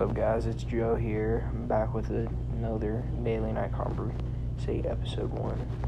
What's up, guys? It's Joe here. I'm back with another Daily Night Conversation, episode 1.